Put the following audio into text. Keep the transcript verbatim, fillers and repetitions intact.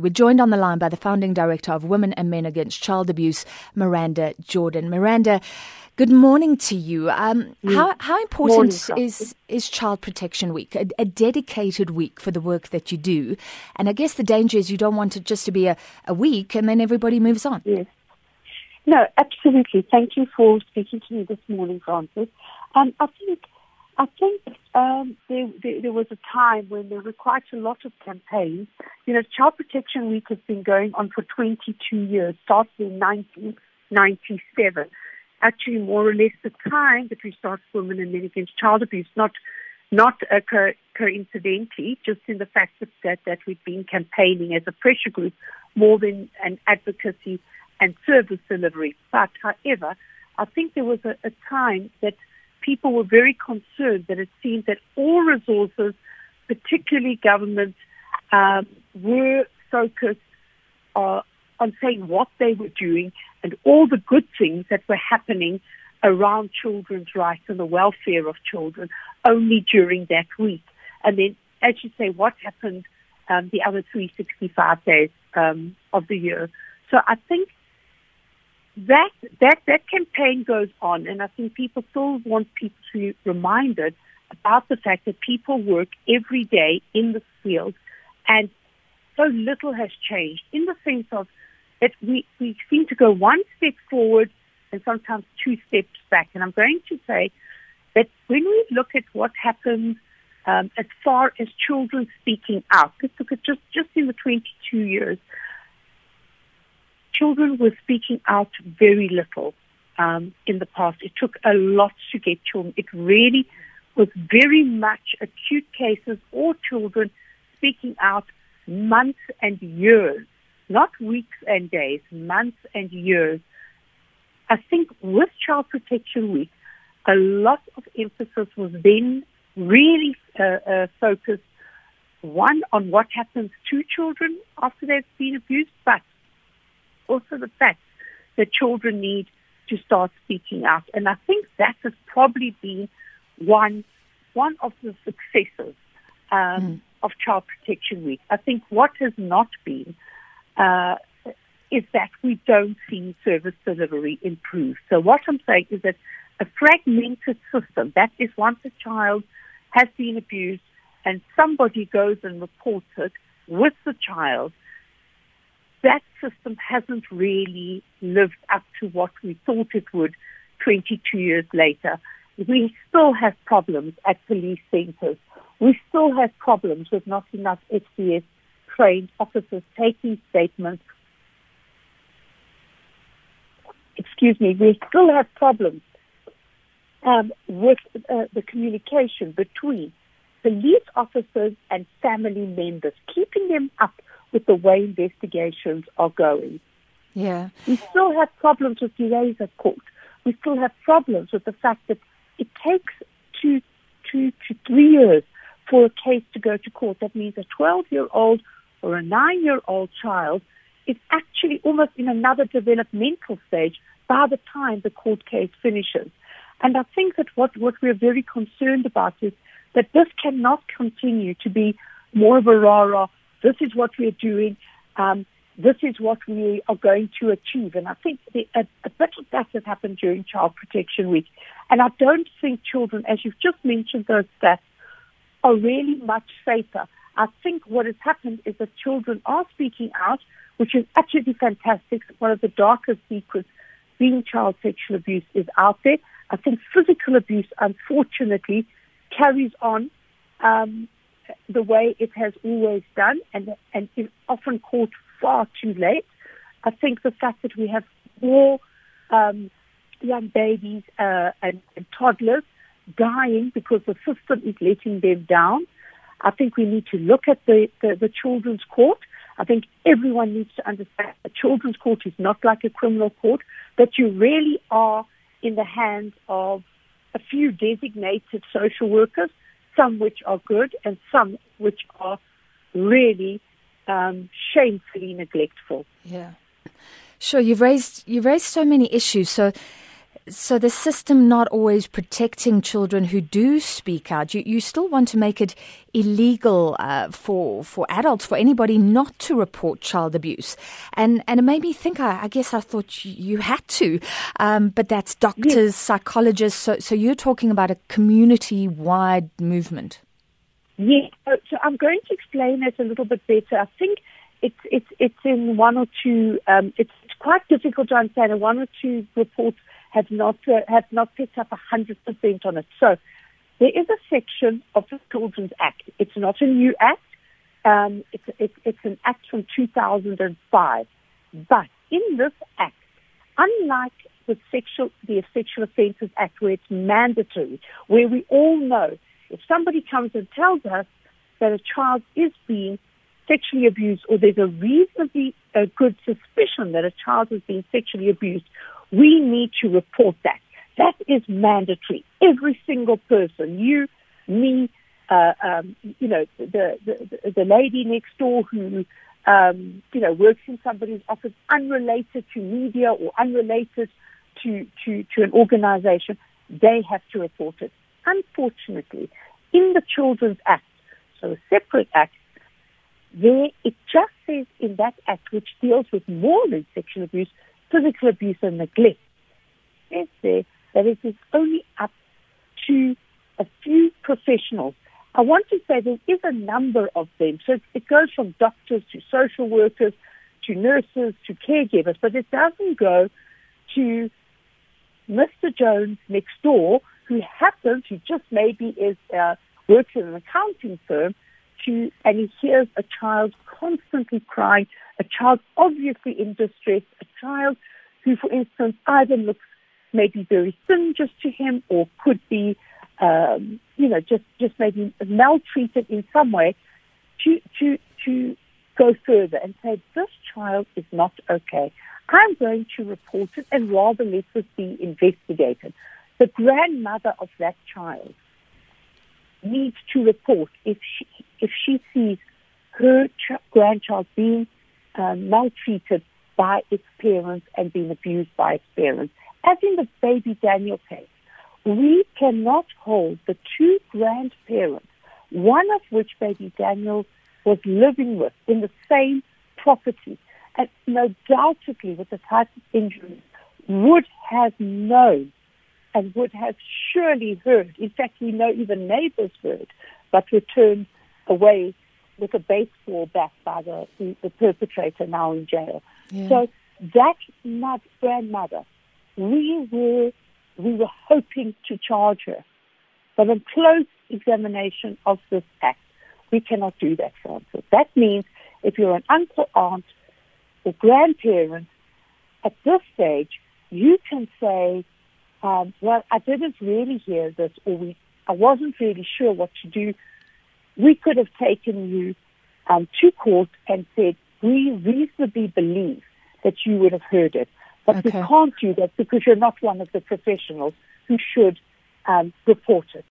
We're joined on the line by the founding director of Women and Men Against Child Abuse, Miranda Jordan. Miranda, good morning to you. Um, mm. How how important morning, is is Child Protection Week, a, a dedicated week for the work that you do? And I guess the danger is you don't want it just to be a, a week and then everybody moves on. Yes. No, absolutely. Thank you for speaking to me this morning, Francis. Um, I think I think um, there, there, there was a time when there were quite a lot of campaigns. You know, Child Protection Week has been going on for twenty-two years, started in nineteen ninety-seven. Actually, more or less the time that we started Women and Men Against Child Abuse, not not uh, co- coincidentally, just in the fact that, that, that we've been campaigning as a pressure group more than an advocacy and service delivery. But, however, I think there was a, a time that people were very concerned that it seemed that all resources, particularly government, um, were focused uh, on saying what they were doing and all the good things that were happening around children's rights and the welfare of children only during that week. And then, as you say, what happened um, the other three hundred sixty-five days um, of the year. So I think That, that that campaign goes on, and I think people still want people to be reminded about the fact that people work every day in this field, and so little has changed in the sense of that we, we seem to go one step forward and sometimes two steps back. And I'm going to say that when we look at what happens um, as far as children speaking out, let's look at just, just in the twenty-two years, children were speaking out very little um, in the past. It took a lot to get children. It really was very much acute cases or children speaking out months and years, not weeks and days, months and years. I think with Child Protection Week, a lot of emphasis was then really uh, uh, focused, one, on what happens to children after they've been abused, but also the fact that children need to start speaking out. And I think that has probably been one one of the successes um, mm. of Child Protection Week. I think what has not been uh, is that we don't see service delivery improve. So what I'm saying is that a fragmented system, that is, once a child has been abused and somebody goes and reports it with the child, that system hasn't really lived up to what we thought it would twenty-two years later. We still have problems at police centres. We still have problems with not enough F C S trained officers taking statements. Excuse me. We still have problems um, with uh, the communication between police officers and family members, keeping them up with the way investigations are going. Yeah. We still have problems with delays at court. We still have problems with the fact that it takes two, two to three years for a case to go to court. That means a twelve-year-old or a nine-year-old child is actually almost in another developmental stage by the time the court case finishes. And I think that what, what we're very concerned about is that this cannot continue to be more of a rah-rah. This is what we're doing. Um, this is what we are going to achieve. And I think the, a, a bit of that has happened during Child Protection Week. And I don't think children, as you've just mentioned, those stats are really much safer. I think what has happened is that children are speaking out, which is absolutely fantastic. One of the darkest secrets being child sexual abuse is out there. I think physical abuse, unfortunately, carries on um, the way it has always done and, and is often caught far too late. I think the fact that we have more um, young babies uh, and, and toddlers dying because the system is letting them down. I think we need to look at the, the, the children's court. I think everyone needs to understand that children's court is not like a criminal court, that you really are in the hands of a few designated social workers, some which are good and some which are really um, shamefully neglectful. Yeah, sure. You've raised you've raised so many issues. So So the system not always protecting children who do speak out. You, you still want to make it illegal uh, for for adults, for anybody not to report child abuse. And and it made me think, I, I guess I thought you had to, um, but that's doctors, yes. psychologists. So, so you're talking about a community-wide movement. Yes. So I'm going to explain it a little bit better. I think it's it's it's in one or two, um, it's quite difficult to understand, and one or two reports have not uh, have not picked up one hundred percent on it. So there is a section of the Children's Act. It's not a new act. Um, it's, it's, it's an act from two thousand five. But in this act, unlike the sexual, the Sexual Offenses Act, where it's mandatory, where we all know if somebody comes and tells us that a child is being sexually abused, or there's a reasonably uh, good suspicion that a child is being sexually abused, we need to report that. That is mandatory. Every single person, you, me, uh, um, you know, the, the the lady next door who, um, you know, works in somebody's office, unrelated to media or unrelated to, to, to an organization, they have to report it. Unfortunately, in the Children's Act, so a separate act, there it just says in that act, which deals with more than sexual abuse, physical abuse and neglect, it says there that it is only up to a few professionals. I want to say there is a number of them. So it goes from doctors to social workers to nurses to caregivers, but it doesn't go to Mister Jones next door, who happens, who just maybe is uh, works in an accounting firm, to, and he hears a child constantly crying, a child obviously in distress, a child who, for instance, either looks maybe very thin just to him or could be, um, you know, just, just maybe maltreated in some way, to, to, to go further and say, this child is not okay. I'm going to report it and rather let this be investigated. The grandmother of that child needs to report if she, if she sees her ch- grandchild being uh, maltreated by its parents and being abused by its parents. As in the baby Daniel case, we cannot hold the two grandparents, one of which baby Daniel was living with in the same property, and no doubtedly with the type of injuries, would have known and would have surely heard. In fact, we know even neighbors heard, but were turned away with a baseball bat by the, the perpetrator, now in jail. Yeah. So that mad grandmother, we were, we were hoping to charge her. But in close examination of this act, we cannot do that, Francis. That means if you're an uncle, aunt, or grandparent, at this stage, you can say, Um, well, I didn't really hear this, or we, I wasn't really sure what to do. We could have taken you um, to court and said, we reasonably believe that you would have heard it. But okay. We can't do that because you're not one of the professionals who should um, report it.